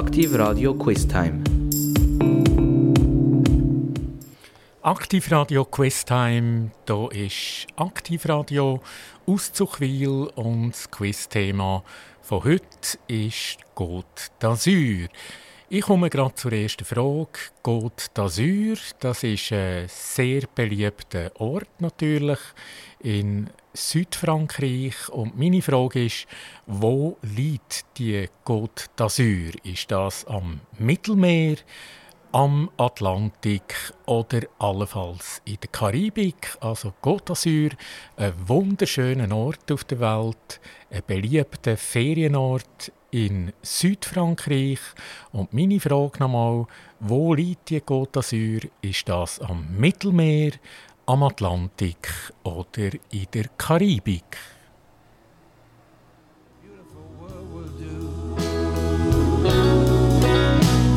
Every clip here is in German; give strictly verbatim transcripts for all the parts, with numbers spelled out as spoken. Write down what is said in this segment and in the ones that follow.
Aktivradio Quiztime. Aktivradio Quiztime, da ist Aktivradio aus Zuchwil und das Quizthema von heute ist Côte d'Azur. Ich komme gerade zur ersten Frage. Côte d'Azur, das ist ein sehr beliebter Ort natürlich in Südfrankreich. Und meine Frage ist, wo liegt die Côte d'Azur? Ist das am Mittelmeer, am Atlantik oder allenfalls in der Karibik? Also Côte d'Azur, ein wunderschöner Ort auf der Welt, ein beliebter Ferienort in Südfrankreich. Und meine Frage nochmal, wo liegt die Côte d'Azur? Ist das am Mittelmeer, am Atlantik oder in der Karibik?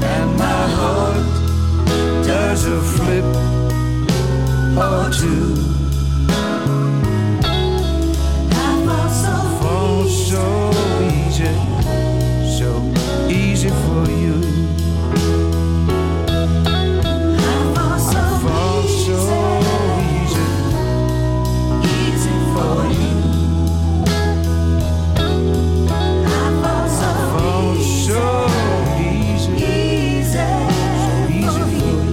And my heart does a flip or two. I fall so, fall so easy. Easy for you. I fall so, I fall so easy. Easy for you. I fall so, I fall so easy. Easy, so easy for, for you.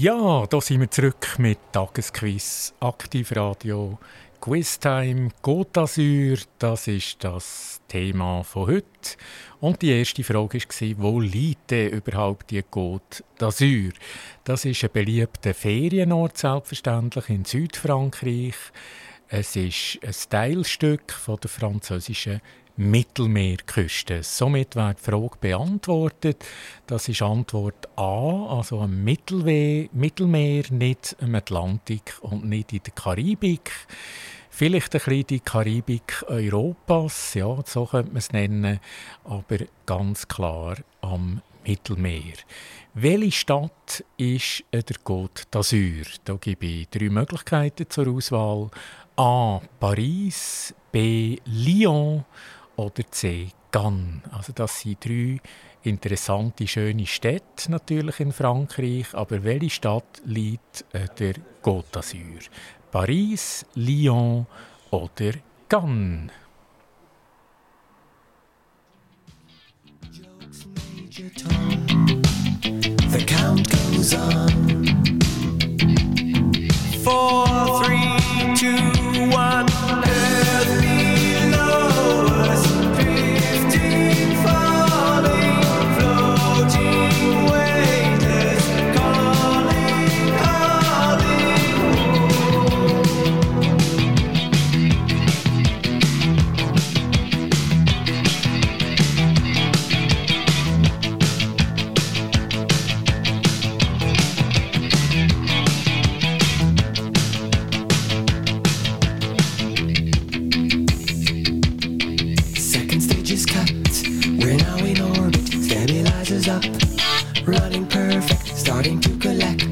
Ja, da sind wir zurück mit Tagesquiz, Aktivradio, Quiztime, Côte d'Azur, das ist das Thema von heute. Und die erste Frage war, wo liegt denn überhaupt die Côte d'Azur? Das ist ein beliebter Ferienort, selbstverständlich, in Südfrankreich. Es ist ein Teilstück von der französischen Mittelmeerküste. Somit wird die Frage beantwortet. Das ist Antwort A, also am Mittelwe- Mittelmeer, nicht am Atlantik und nicht in der Karibik. Vielleicht ein bisschen die Karibik Europas, ja, so könnte man es nennen, aber ganz klar am Mittelmeer. Welche Stadt ist der Côte d'Azur? Da gebe ich drei Möglichkeiten zur Auswahl. A. Paris, B. Lyon oder C. Cannes. Also das sind drei interessante, schöne Städte natürlich in Frankreich. Aber welche Stadt liegt der Côte d'Azur? Paris, Lyon oder Cannes? The count goes on. Four, three, two, one. Earth below us, drifting, falling, floating, weightless, calling, up, running perfect, starting to collect,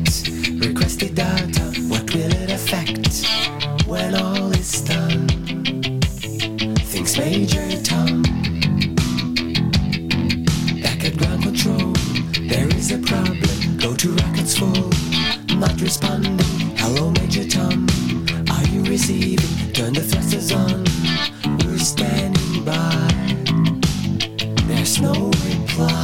requested data, what will it affect, when all is done, things major Tom, back at ground control, there is a problem, go to rockets full, not responding, hello Major Tom, are you receiving, turn the thrusters on, we're standing by, there's no reply.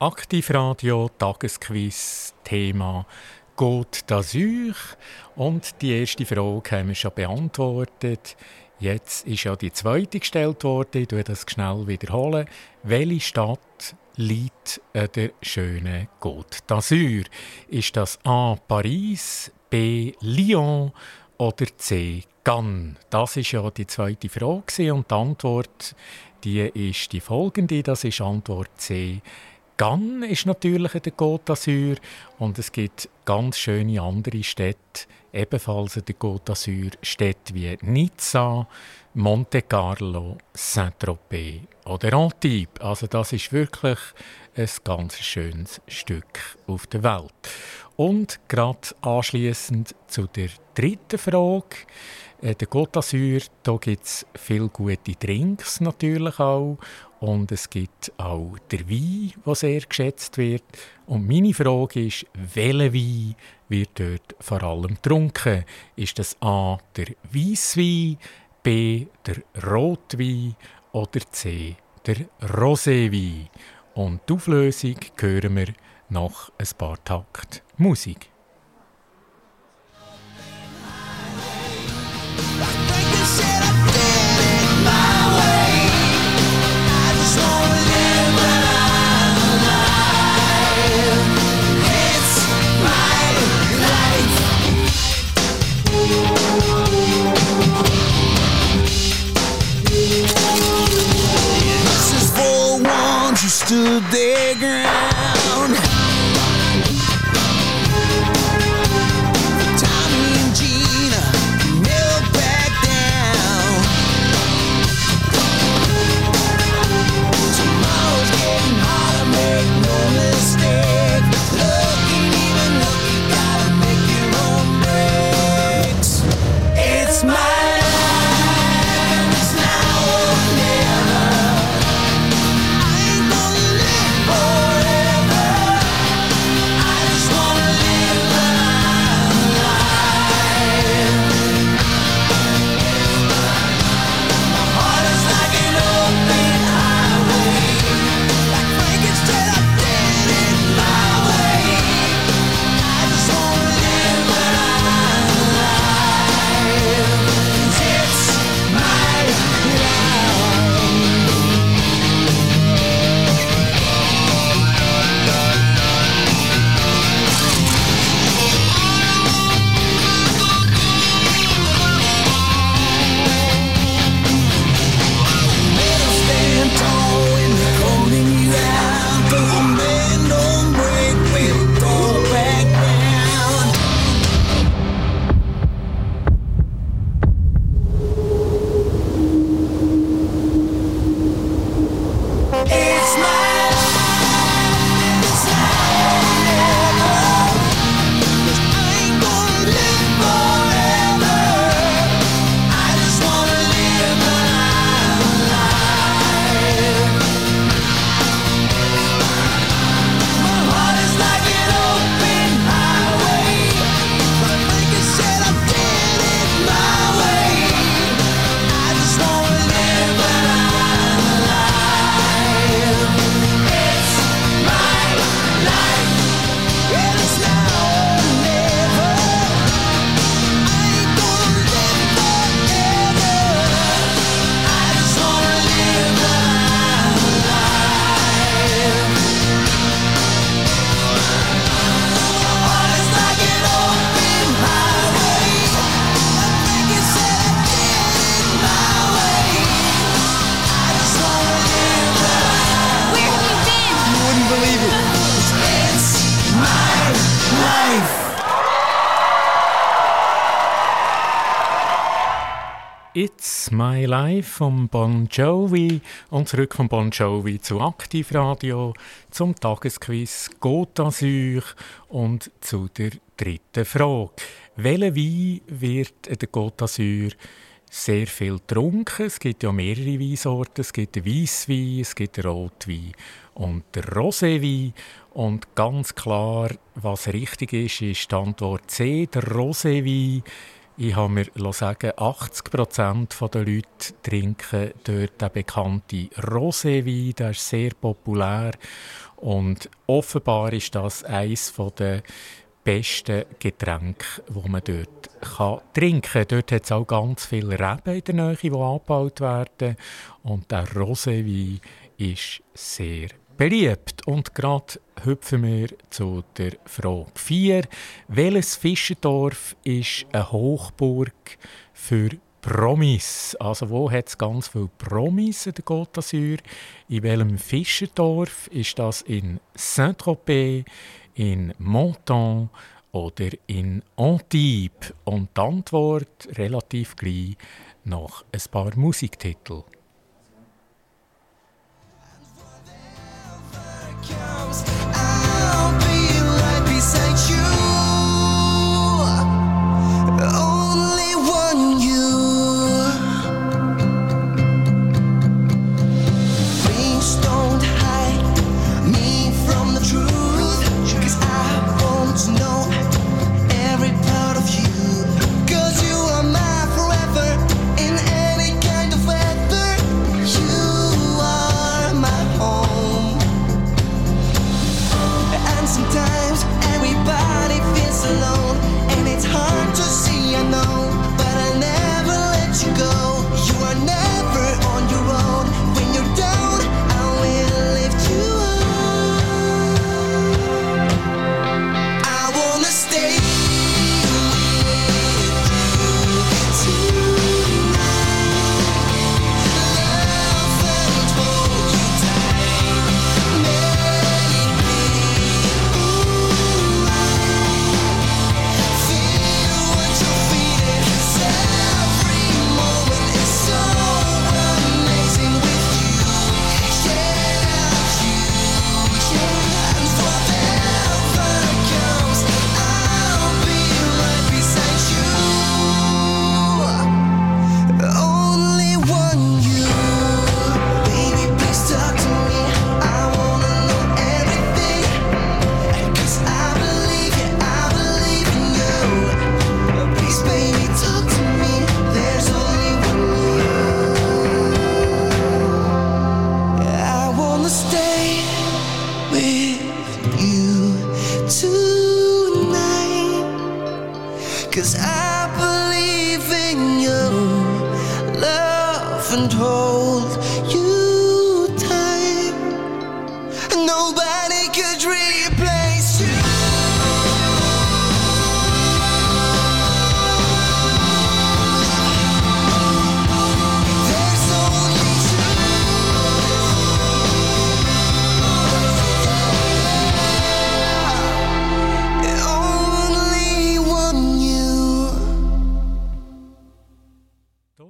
Aktivradio, Tagesquiz, Thema Côte d'Azur. Und die erste Frage haben wir schon beantwortet. Jetzt ist ja die zweite gestellt worden. Ich tue das schnell wiederholen. Welche Stadt liegt an der schönen Côte d'Azur? Ist das A. Paris, B. Lyon oder C. Cannes? Das ist ja die zweite Frage. Und die Antwort, die ist die folgende. Das ist Antwort C. Cannes ist natürlich in der Côte d'Azur und es gibt ganz schöne andere Städte, ebenfalls in der Côte d'Azur, Städte wie Nizza, Monte Carlo, Saint-Tropez oder Antibes. Also das ist wirklich ein ganz schönes Stück auf der Welt. Und gerade anschliessend zu der dritten Frage. In der Côte d'Azur gibt es viele gute Drinks natürlich auch. Und es gibt auch den Wein, der sehr geschätzt wird. Und meine Frage ist, welcher Wein wird dort vor allem getrunken? Ist das A, der Weisswein, B, der Rotwein oder C, der Roséwein? Und die Auflösung hören wir nach ein paar Takt Musik. Stood their ground. Tommy and Gina never backed down. Tomorrow's getting harder, make no mistake. Love ain't even look, you gotta make your own breaks. It's my It's My Life von Bon Jovi und zurück von Bon Jovi zu Aktivradio, zum Tagesquiz Côte d'Azur und zu der dritten Frage. Welcher Wein wird in der Côte d'Azur sehr viel getrunken? Es gibt ja mehrere Weinsorten. Es gibt den Weisswein, es gibt den Rotwein und den Roséwein. Und ganz klar, was richtig ist, ist die Antwort C, der Roséwein. Ich habe mir sagen, achtzig Prozent der Leute trinken dort den bekannten Roséwein. Der ist sehr populär und offenbar ist das eines der besten Getränke, die man dort kann trinken kann. Dort hat es auch ganz viele Reben in der Nähe, die angebaut werden. Und der Roséwein ist sehr beliebt. Und gerade hüpfen wir zu der Frage vier. Welches Fischerdorf ist eine Hochburg für Promis? Also wo hat es ganz viele Promis in der Côte d'Azur? In welchem Fischerdorf? Ist das in Saint-Tropez, in Monton oder in Antibes? Und die Antwort relativ gleich nach ein paar Musiktiteln. I'll be right beside you, only one you. Rings don't hide me from the truth, 'cause I want to know every part of you. 'Cause you are my forever in any kind of weather. You are my home. Sometimes everybody feels alone, and it's hard to see, I know, but I never let you go. You are never on your own. When you're down, I will lift you up. I wanna stay with you tonight. Love and hold you tight.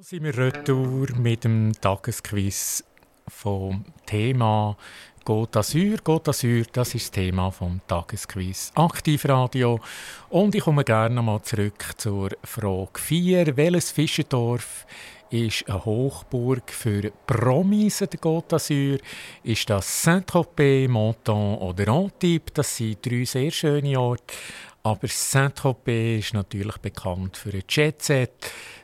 Sind wir retour mit dem Tagesquiz vom Thema Côte d'Azur. Côte d'Azur, das ist das Thema vom Tagesquiz Aktivradio. Und ich komme gerne mal zurück zur Frage vier. Welches Fischerdorf ist eine Hochburg für Promis in der Côte d'Azur? Ist das Saint-Tropez, Monton oder Antibes? Das sind drei sehr schöne Orte. Aber Saint-Tropez ist natürlich bekannt für ein Jet-Set.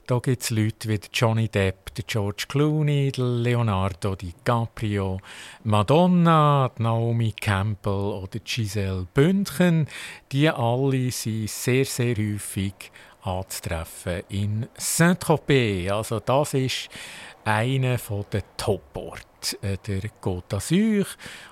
Da gibt es Leute wie Johnny Depp, George Clooney, Leonardo DiCaprio, Madonna, Naomi Campbell oder Giselle Bündchen. Die alle sind sehr, sehr häufig anzutreffen in Saint-Tropez. Also das ist einer der Top-Orte der Côte d'Azur.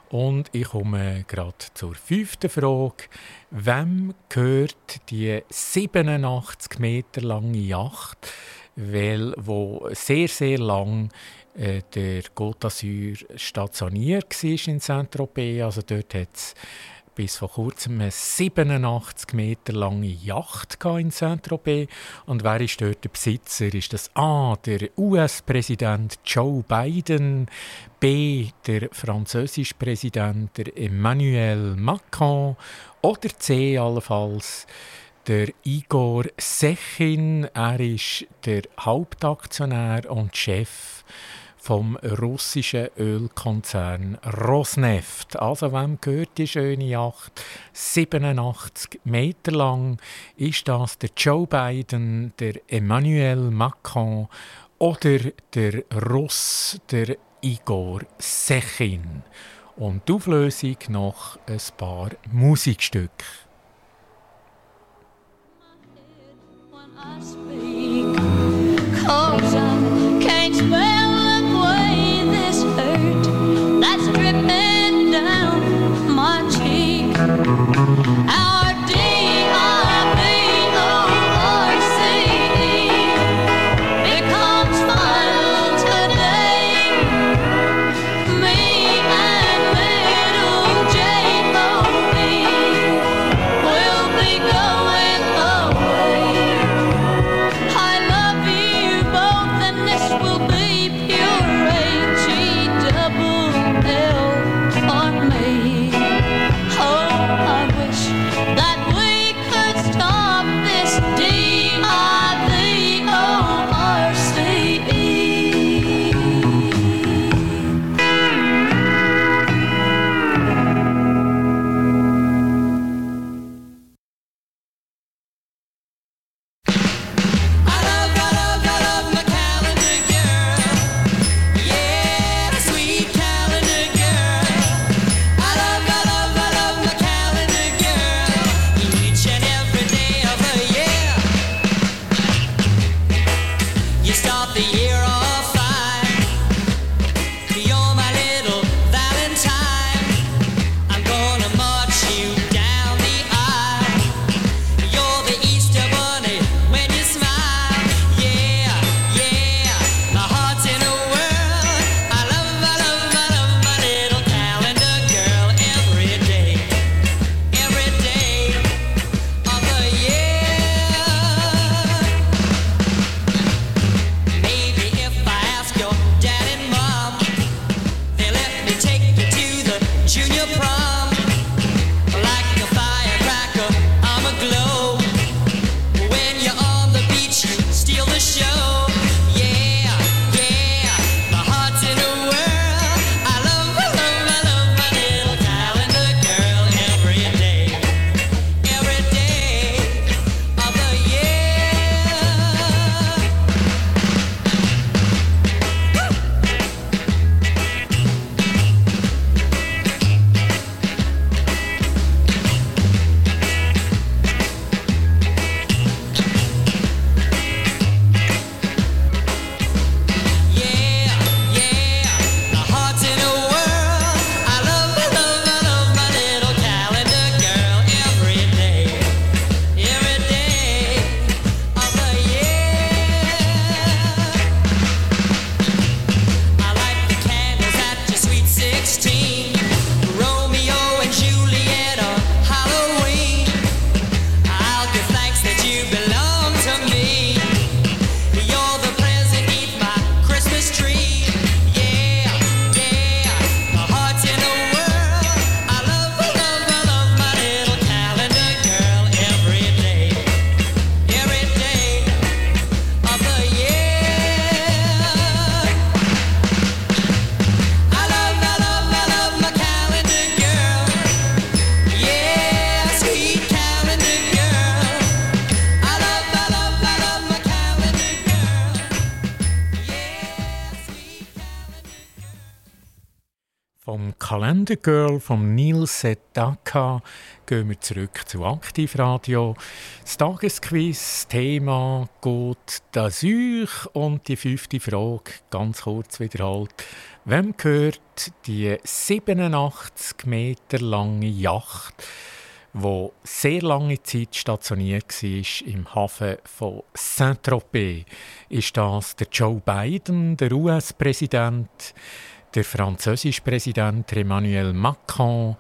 Und ich komme gerade zur fünften Frage. Wem gehört die siebenundachtzig Meter lange Yacht, weil wo sehr, sehr lang äh, der Côte d'Azur stationiert war in Saint-Tropez? Also dort hat es bis vor kurzem eine siebenundachtzig Meter lange Yacht in Saint-Tropez. Und wer ist dort der Besitzer? Ist das A, der U S-Präsident Joe Biden, B, der französische Präsident der Emmanuel Macron oder C, allenfalls der Igor Sechin? Er ist der Hauptaktionär und Chef vom russischen Ölkonzern Rosneft. Also wem gehört die schöne Yacht? siebenundachtzig Meter lang. Ist das der Joe Biden, der Emmanuel Macron oder der Russ, der Igor Sechin? Und die Auflösung noch ein paar Musikstücke. «Calendar Girl» von Nils Sedaka gehen wir zurück zu Aktivradio. Das Tagesquiz, Thema Côte d'Azur und die fünfte Frage, ganz kurz wiederholt. Wem gehört die siebenundachtzig Meter lange Yacht, die sehr lange Zeit stationiert war im Hafen von Saint-Tropez? Ist das der Joe Biden, der U S-Präsident, der französische Präsident Emmanuel Macron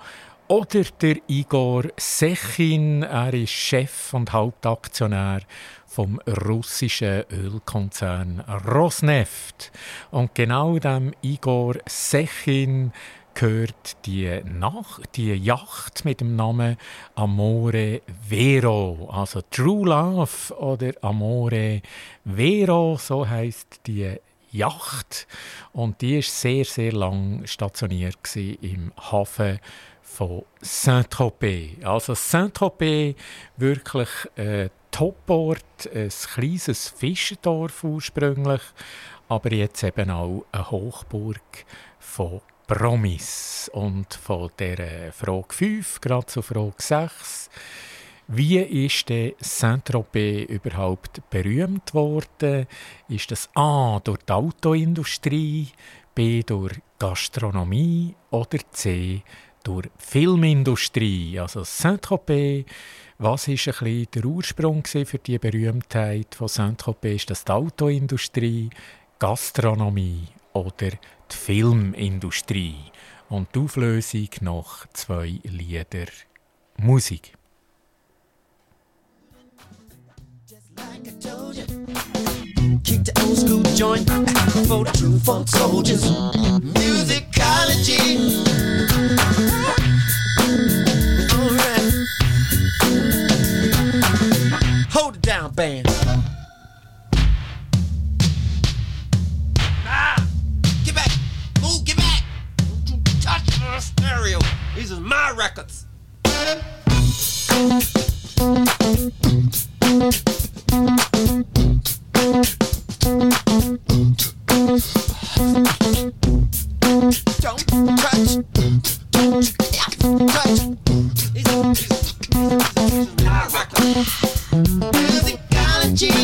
Oder der Igor Sechin, er ist Chef und Hauptaktionär vom russischen Ölkonzern Rosneft. Und genau dem Igor Sechin gehört die, Nacht, die Yacht mit dem Namen Amore Vero. Also True Love oder Amore Vero, so heisst die Yacht. Und die war sehr, sehr lang stationiert im Hafen von Saint-Tropez. Also Saint-Tropez, wirklich ein Toport, ein kleines Fischerdorf ursprünglich, aber jetzt eben auch eine Hochburg von Promis. Und von dieser Frage fünf gerade zu Frage sechs. Wie ist denn Saint-Tropez überhaupt berühmt worden? Ist das A durch die Autoindustrie, B durch Gastronomie oder C durch die Filmindustrie? Also Saint-Tropez, was war ein bisschen der Ursprung für die Berühmtheit von Saint-Tropez? Ist das die Autoindustrie, Gastronomie oder die Filmindustrie? Und die Auflösung nach zwei Lieder Musik. Kick the old school joint for the true folk soldiers. Musicology. Alright. Hold it down, band. Ah! Get back! Move, get back! Don't you touch my stereo. These are my records. Don't touch, don't yeah, touch. These are my records. Musicology.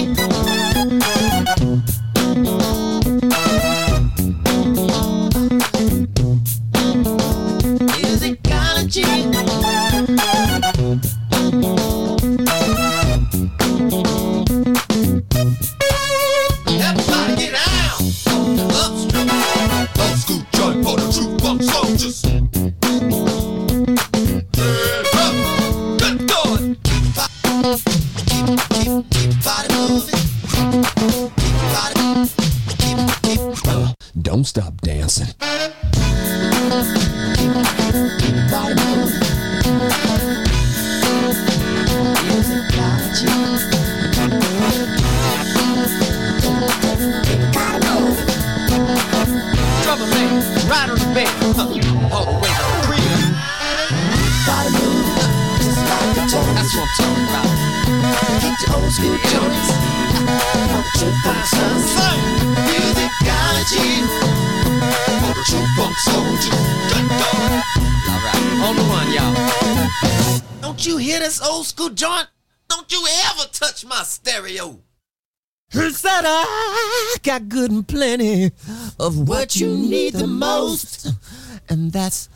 Got good and plenty of what you need the most, and that's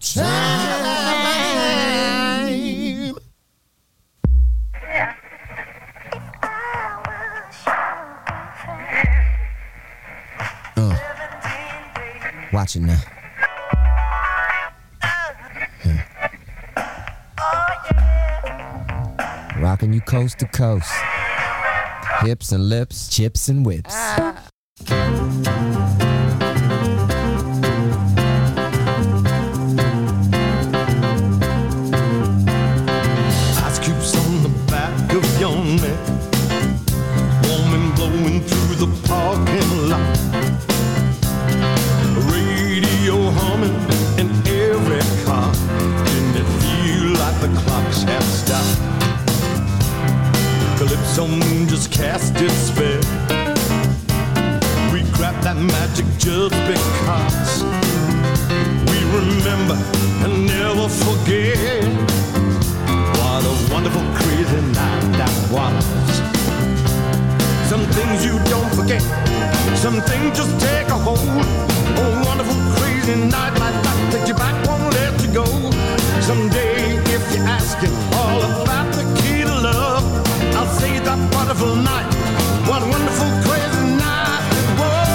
time. Uh, watch it now. Yeah. Rocking you coast to coast. Hips and lips, chips and whips. Ah. Ice cubes on the back of your neck. Woman blowing through the parking lot. Radio humming in every car. And it feels like the clocks have stopped. Calypso moon just cast its spell. We grab that magic just because we remember and never forget what a wonderful crazy night that was. Some things you don't forget, some things just take a hold. A wonderful crazy night like that takes you back, won't let you go. Someday if you ask it all about the key to love, I'll say that wonderful night, what a wonderful crazy night it was.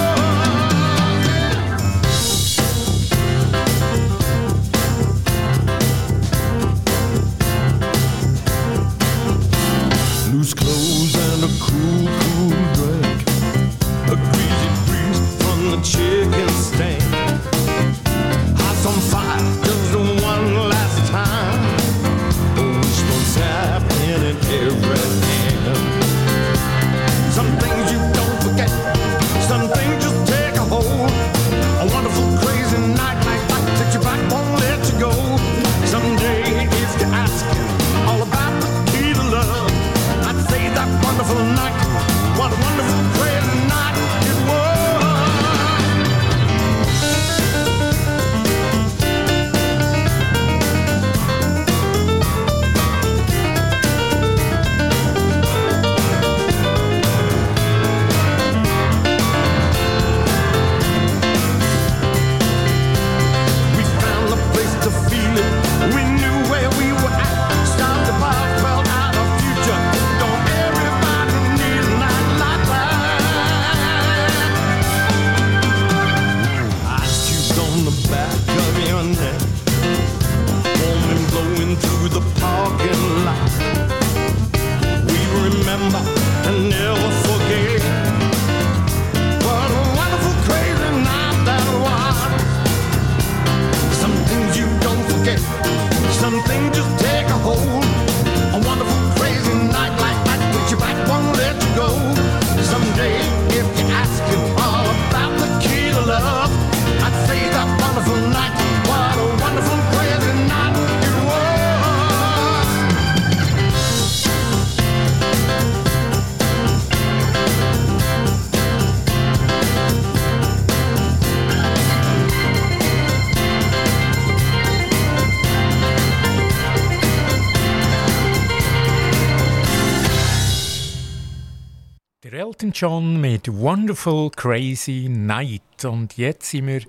Elton John mit Wonderful Crazy Night. Und jetzt sind wir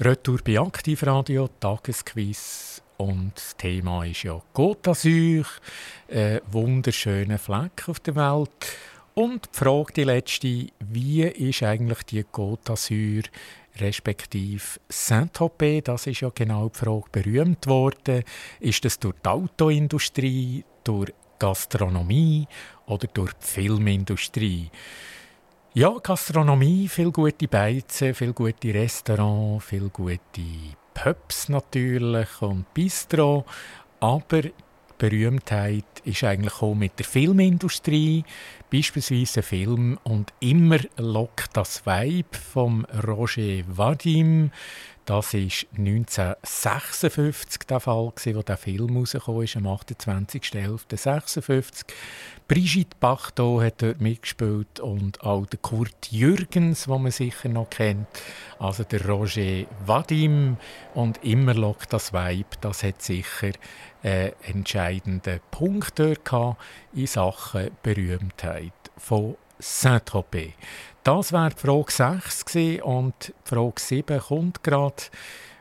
retour bei Aktivradio, Tagesquiz. Und das Thema ist ja Côte d'Azur, ein wunderschöner Fleck auf der Welt. Und die Frage, die letzte, wie ist eigentlich die Côte d'Azur respektive Saint-Tropez, das ist ja genau die Frage, berühmt worden. Ist das durch die Autoindustrie, durch Gastronomie oder durch die Filmindustrie? Ja, Gastronomie, viele gute Beizen, viele gute Restaurants, viele gute Pubs natürlich und Bistro. Aber die Berühmtheit ist eigentlich auch mit der Filmindustrie. Beispielsweise ein Film «Und immer lockt das Weib» von Roger Vadim. Das war neunzehnhundertsechsundfünfzig der Fall, als dieser Film rauskam, ist, am achtundzwanzigsten elften sechsundfünfzig. Brigitte Bachtot hat dort mitgespielt und auch der Kurt Jürgens, den man sicher noch kennt. Also der Roger Vadim und «Immer lockt das Weib», das hat sicher einen entscheidenden Punkt dort gehabt in Sachen Berühmtheit von Saint-Tropez. Das wäre die Frage sechs gewesen und die Frage sieben kommt gerade.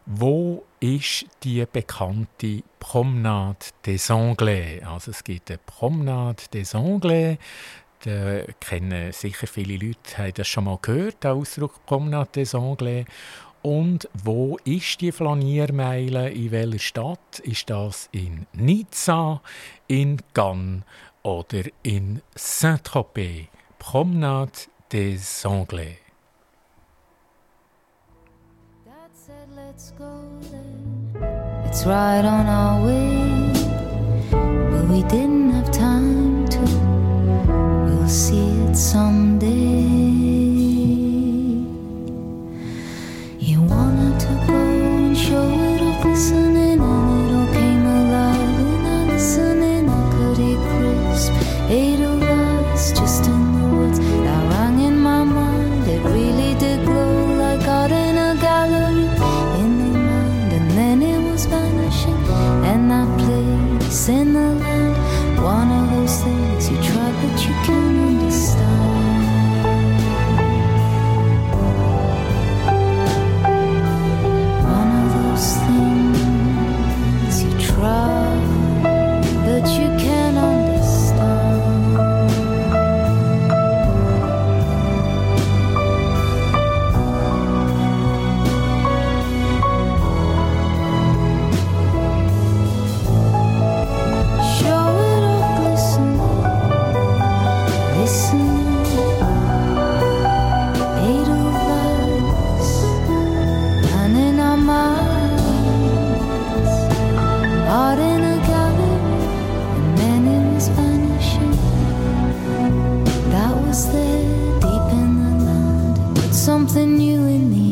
Wo ist die bekannte Promenade des Anglais? Also es gibt eine Promenade des Anglais. Da kennen sicher viele Leute, haben das schon mal gehört, den Ausdruck Promenade des Anglais. Und wo ist die Flaniermeile? In welcher Stadt? Ist das in Nizza, in Cannes oder in Saint-Tropez? Promenade des Anglais. Dad said, let's go there. It's right on our way. But we didn't have time to. We'll see it someday. You wanted to go and show it off, listening, and it all came alive. And I listened and I could eat crisp, ate a rice just in the woods. I rang in my mind, it really did glow like art in a gallery. In the mind, and then it was vanishing. And that place in the land, one of those things you try but you can't understand. Things you try, but you can't understand. Show it off, listen, listen. Something new in the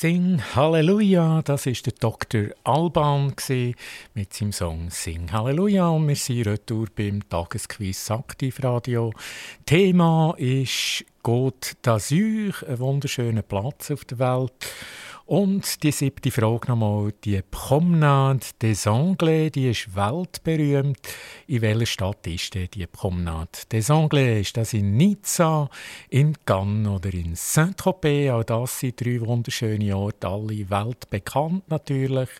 Sing Halleluja, das war der Doktor Alban mit seinem Song Sing Halleluja. Und wir sind retour beim Tagesquiz Aktivradio. Thema ist Côte d'Azur, ein wunderschöner Platz auf der Welt. Und die siebte Frage nochmal, die Promenade des Anglais, die ist weltberühmt. In welcher Stadt ist denn die Promenade des Anglais? Ist das in Nizza, in Cannes oder in Saint-Tropez? Auch das sind drei wunderschöne Orte, alle weltbekannt natürlich.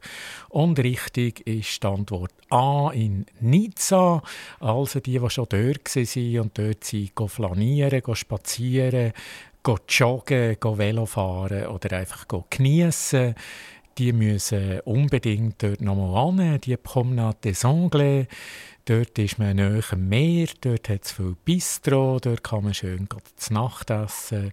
Und richtig ist die Antwort A in Nizza. Also die, die schon dort waren und dort sind, gehen flanieren, gehen spazieren, gehen joggen, gehen Velo fahren oder einfach geniessen. Die müssen unbedingt dort nochmal hin, die Promenade des Anglais. Dort ist man nahe am Meer, dort hat es viel Bistro, dort kann man schön zu Nacht essen.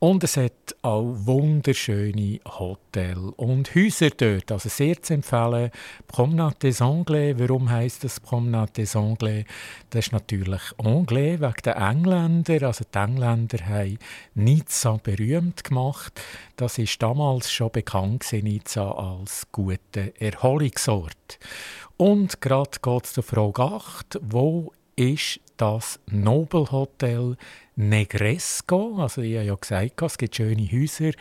Und es hat auch wunderschöne Hotels und Häuser dort. Also sehr zu empfehlen, Promenade des Anglais. Warum heisst das Promenade des Anglais? Das ist natürlich Anglais wegen den Engländern. Also die Engländer haben Nizza berühmt gemacht. Das war damals schon bekannt, Nizza als guter Erholungsort. Und gerade geht es zur Frage acht. Wo ist das Nobelhotel Negresco? Also ich habe ja gesagt, es gibt schöne Häuser,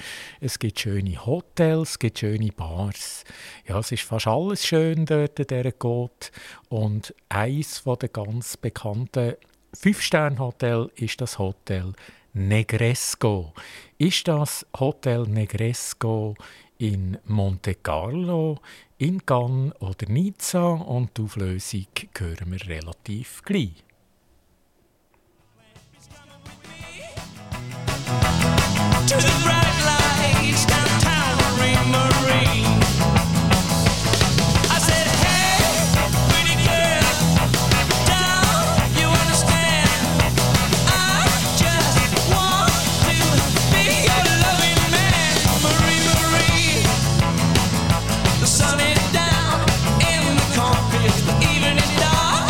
es gibt schöne Hotels, es gibt schöne Bars. Ja, es ist fast alles schön dort in dieser Côte. Und eines der ganz bekannten Fünf-Sterne-Hotels ist das Hotel Negresco. Ist das Hotel Negresco in Monte Carlo, in Cannes oder Nizza? Und die Auflösung hören wir relativ gleich. Sun is down in the cockpit, even in dark.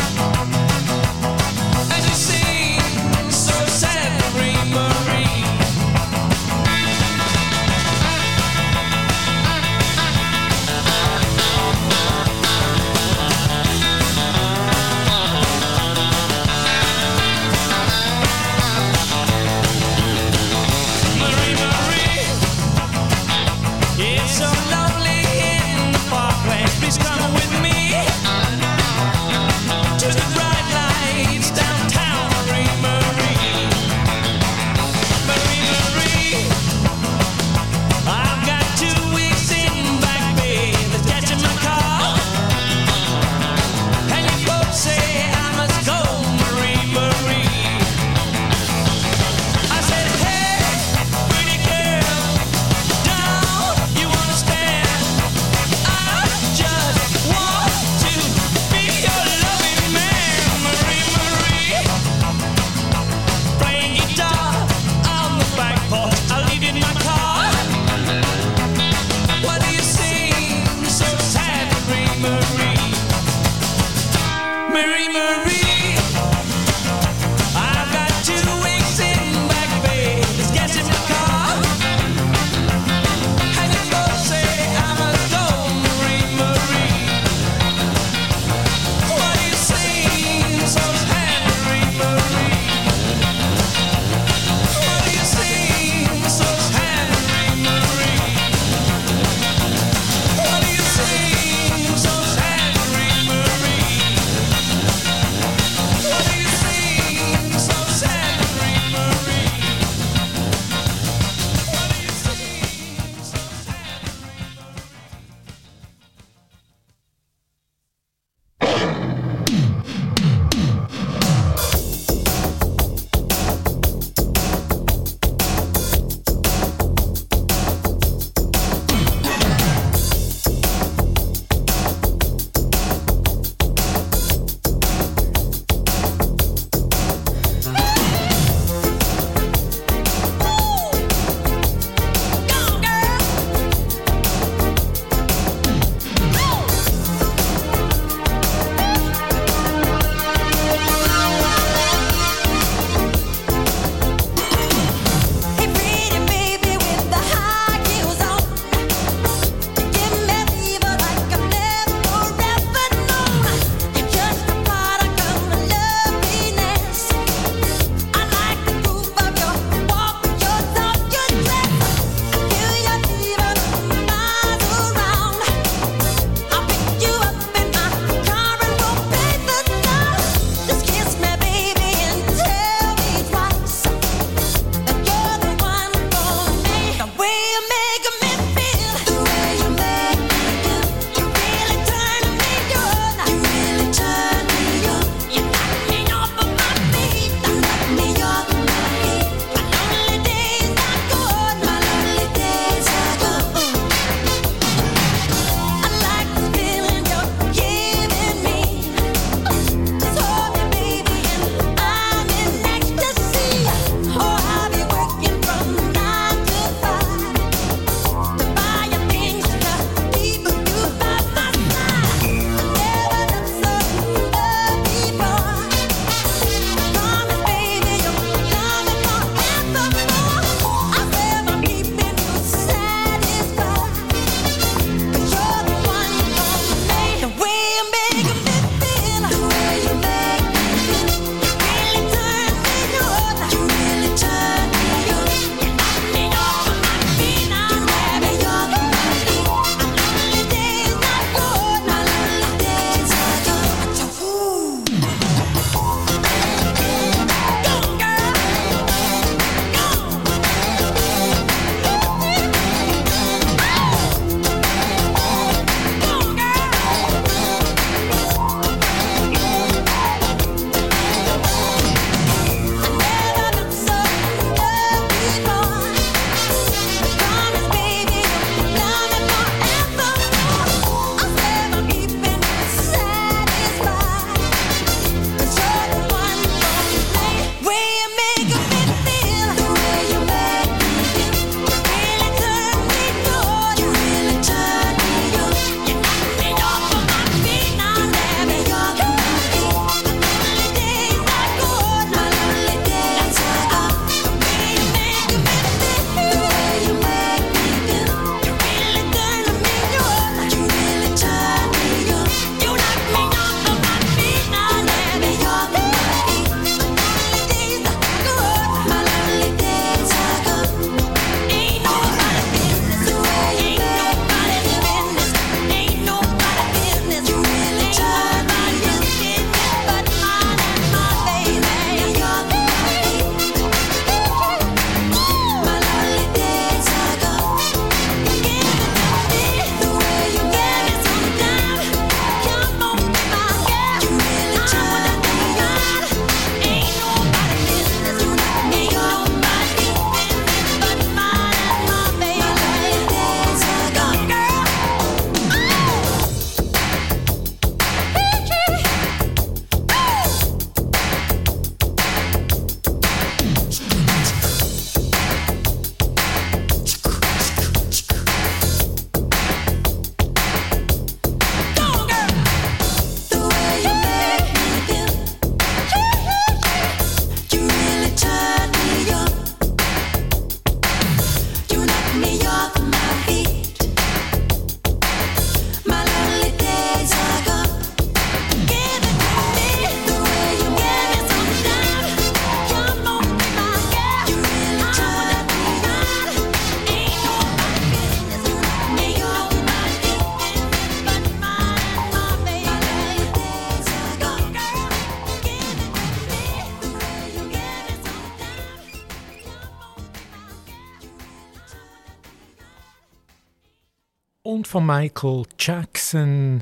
und von Michael Jackson.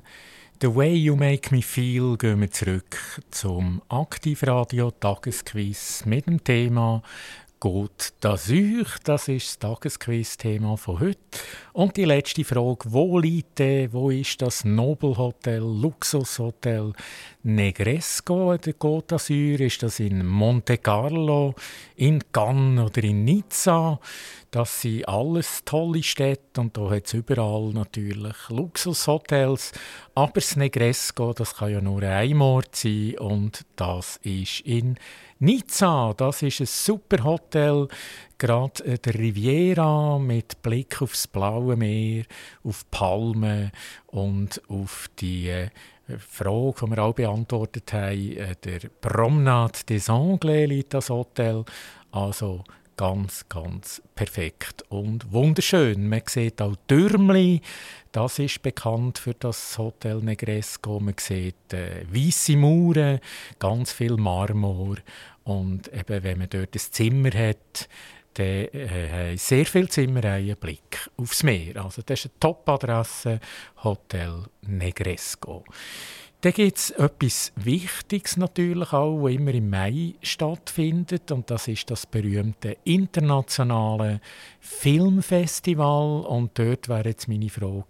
«The Way You Make Me Feel» gehen wir zurück zum Aktivradio-Tagesquiz mit dem Thema «Côte d'Azur». Das ist das Tagesquiz-Thema von heute. Und die letzte Frage, wo liegt der, wo ist das Nobelhotel, Luxushotel Negresco in der Côte d'Azur? Ist das in Monte Carlo, in Cannes oder in Nizza? Das sind alles tolle Städte und da hat es überall natürlich Luxushotels. Aber das Negresco, das kann ja nur ein Ort sein und das ist in Nizza. Das ist ein super Hotel, gerade an der Riviera mit Blick aufs blaue Meer, auf Palmen und auf die Frage, die wir auch beantwortet haben, der Promenade des Anglais liegt das Hotel. Also ganz, ganz perfekt und wunderschön. Man sieht auch Türmli, das ist bekannt für das Hotel Negresco. Man sieht äh, weisse Mauern, ganz viel Marmor. Und eben, wenn man dort ein Zimmer hat, dann äh, sehr viele Zimmer haben einen Blick aufs Meer. Also das ist eine Top-Adresse, Hotel Negresco. Dann gibt es etwas Wichtiges natürlich auch, das immer im Mai stattfindet. Und das ist das berühmte internationale Filmfestival. Und dort wäre jetzt meine Frage,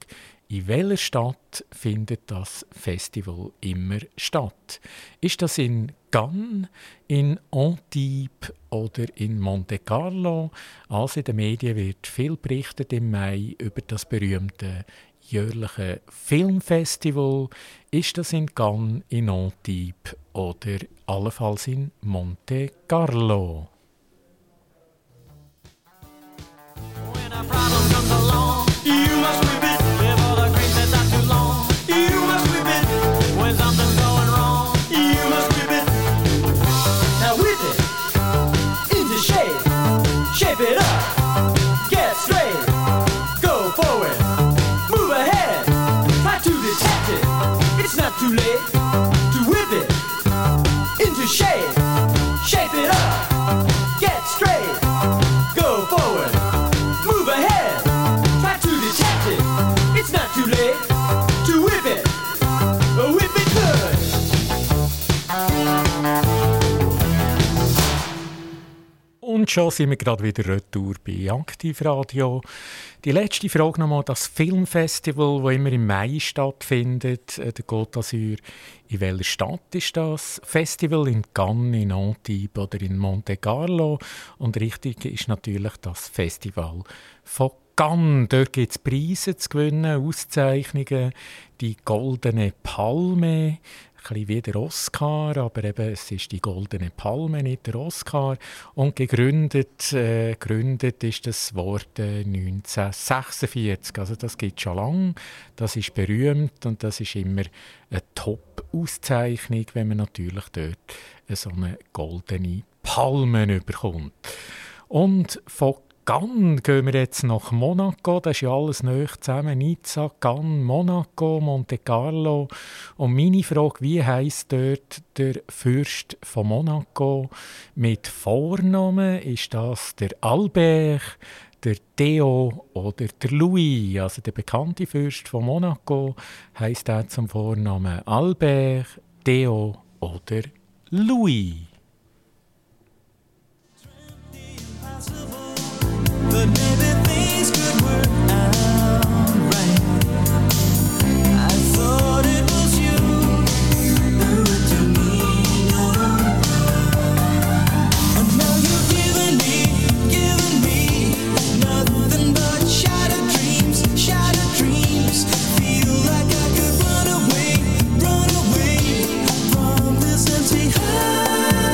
in welcher Stadt findet das Festival immer statt? Ist das in Cannes, in Antibes oder in Monte Carlo? Also in den Medien wird viel berichtet im Mai über das berühmte jährliche Filmfestival. Ist das in Cannes, in Antibes oder allenfalls in Monte Carlo? Too late to whip it into shape, shape it up, get straight, go forward, move ahead, try to detect it, it's not too late to whip it, whip it good. Und schon sind wir gerade wieder retour bei Aktivradio. Die letzte Frage nochmal, das Filmfestival, das immer im Mai stattfindet, der Côte d'Azur. In welcher Stadt ist das Festival? In Cannes, in Antibes oder in Monte Carlo? Und richtig ist natürlich das Festival von Cannes. Dort gibt es Preise zu gewinnen, Auszeichnungen, die Goldene Palme, ein bisschen wie der Oscar, aber eben, es ist die Goldene Palme, nicht der Oscar. Und gegründet, äh, gegründet ist das Wort äh, neunzehnhundertsechsundvierzig. Also das gibt es schon lange, das ist berühmt und das ist immer eine Top-Auszeichnung, wenn man natürlich dort eine so eine Goldene Palme bekommt. Und von Cannes gehen wir jetzt nach Monaco, das ist ja alles nahe zusammen, Nizza, Cannes, Monaco, Monte Carlo. Und meine Frage, wie heisst dort der Fürst von Monaco mit Vornamen? Ist das der Albert, der Theo oder der Louis? Also der bekannte Fürst von Monaco heisst er zum Vornamen Albert, Theo oder Louis. But maybe things could work out right. I thought it was you who would do me now. And now you've given me, given me nothing but shattered dreams, shattered dreams. Feel like I could run away, run away from this empty house.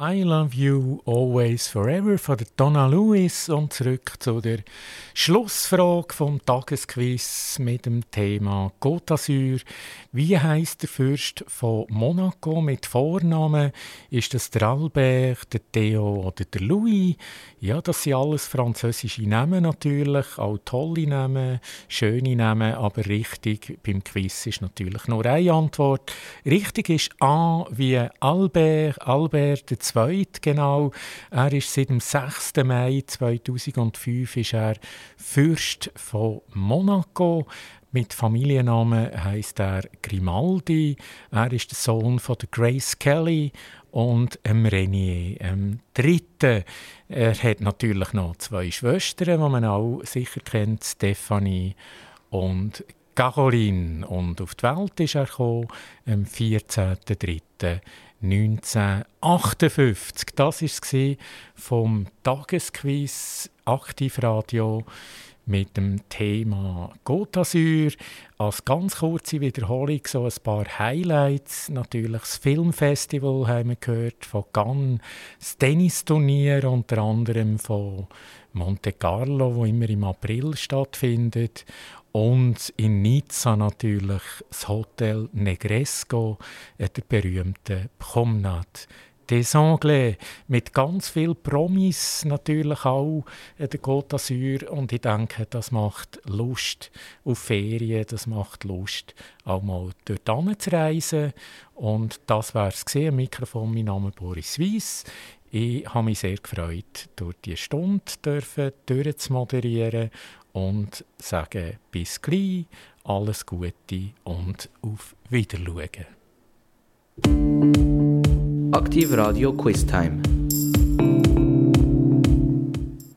I love you always forever von der Donna Lewis und zurück zu der Schlussfrage vom Tagesquiz mit dem Thema Côte d'Azur. Wie heisst der Fürst von Monaco mit Vornamen? Ist das der Albert, der Theo oder der Louis? Ja, das sind alles französische Namen natürlich, auch tolle Namen, schöne Namen, aber richtig beim Quiz ist natürlich nur eine Antwort. Richtig ist A wie Albert, Albert der zweit genau. Er ist seit dem sechsten Mai zweitausendfünf ist er Fürst von Monaco. Mit Familiennamen heisst er Grimaldi. Er ist der Sohn von der Grace Kelly und ähm, Rainier der Dritte. Er hat natürlich noch zwei Schwestern, die man auch sicher kennt, Stephanie und Caroline. Und auf die Welt ist er gekommen, am vierzehnten dritten neunzehnhundertachtundfünfzig. Das war es vom Tagesquiz Aktivradio mit dem Thema Côte d'Azur. Als ganz kurze Wiederholung so ein paar Highlights. Natürlich das Filmfestival haben wir gehört, von Cannes, das Tennisturnier unter anderem von Monte Carlo, wo immer im April stattfindet. Und in Nizza natürlich das Hotel Negresco, der berühmte Promenade des Anglais, mit ganz vielen Promis natürlich auch in der Côte d'Azur. Und ich denke, das macht Lust auf Ferien, das macht Lust, auch mal dort zu reisen. Und das wäre es gewesen. Am Mikrofon, mein Name ist Boris Weiss. Ich habe mich sehr gefreut, durch diese Stunde dürfen, durchzumoderieren und sage bis gleich, alles Gute und auf Wiedersehen. Aktivradio Quiztime.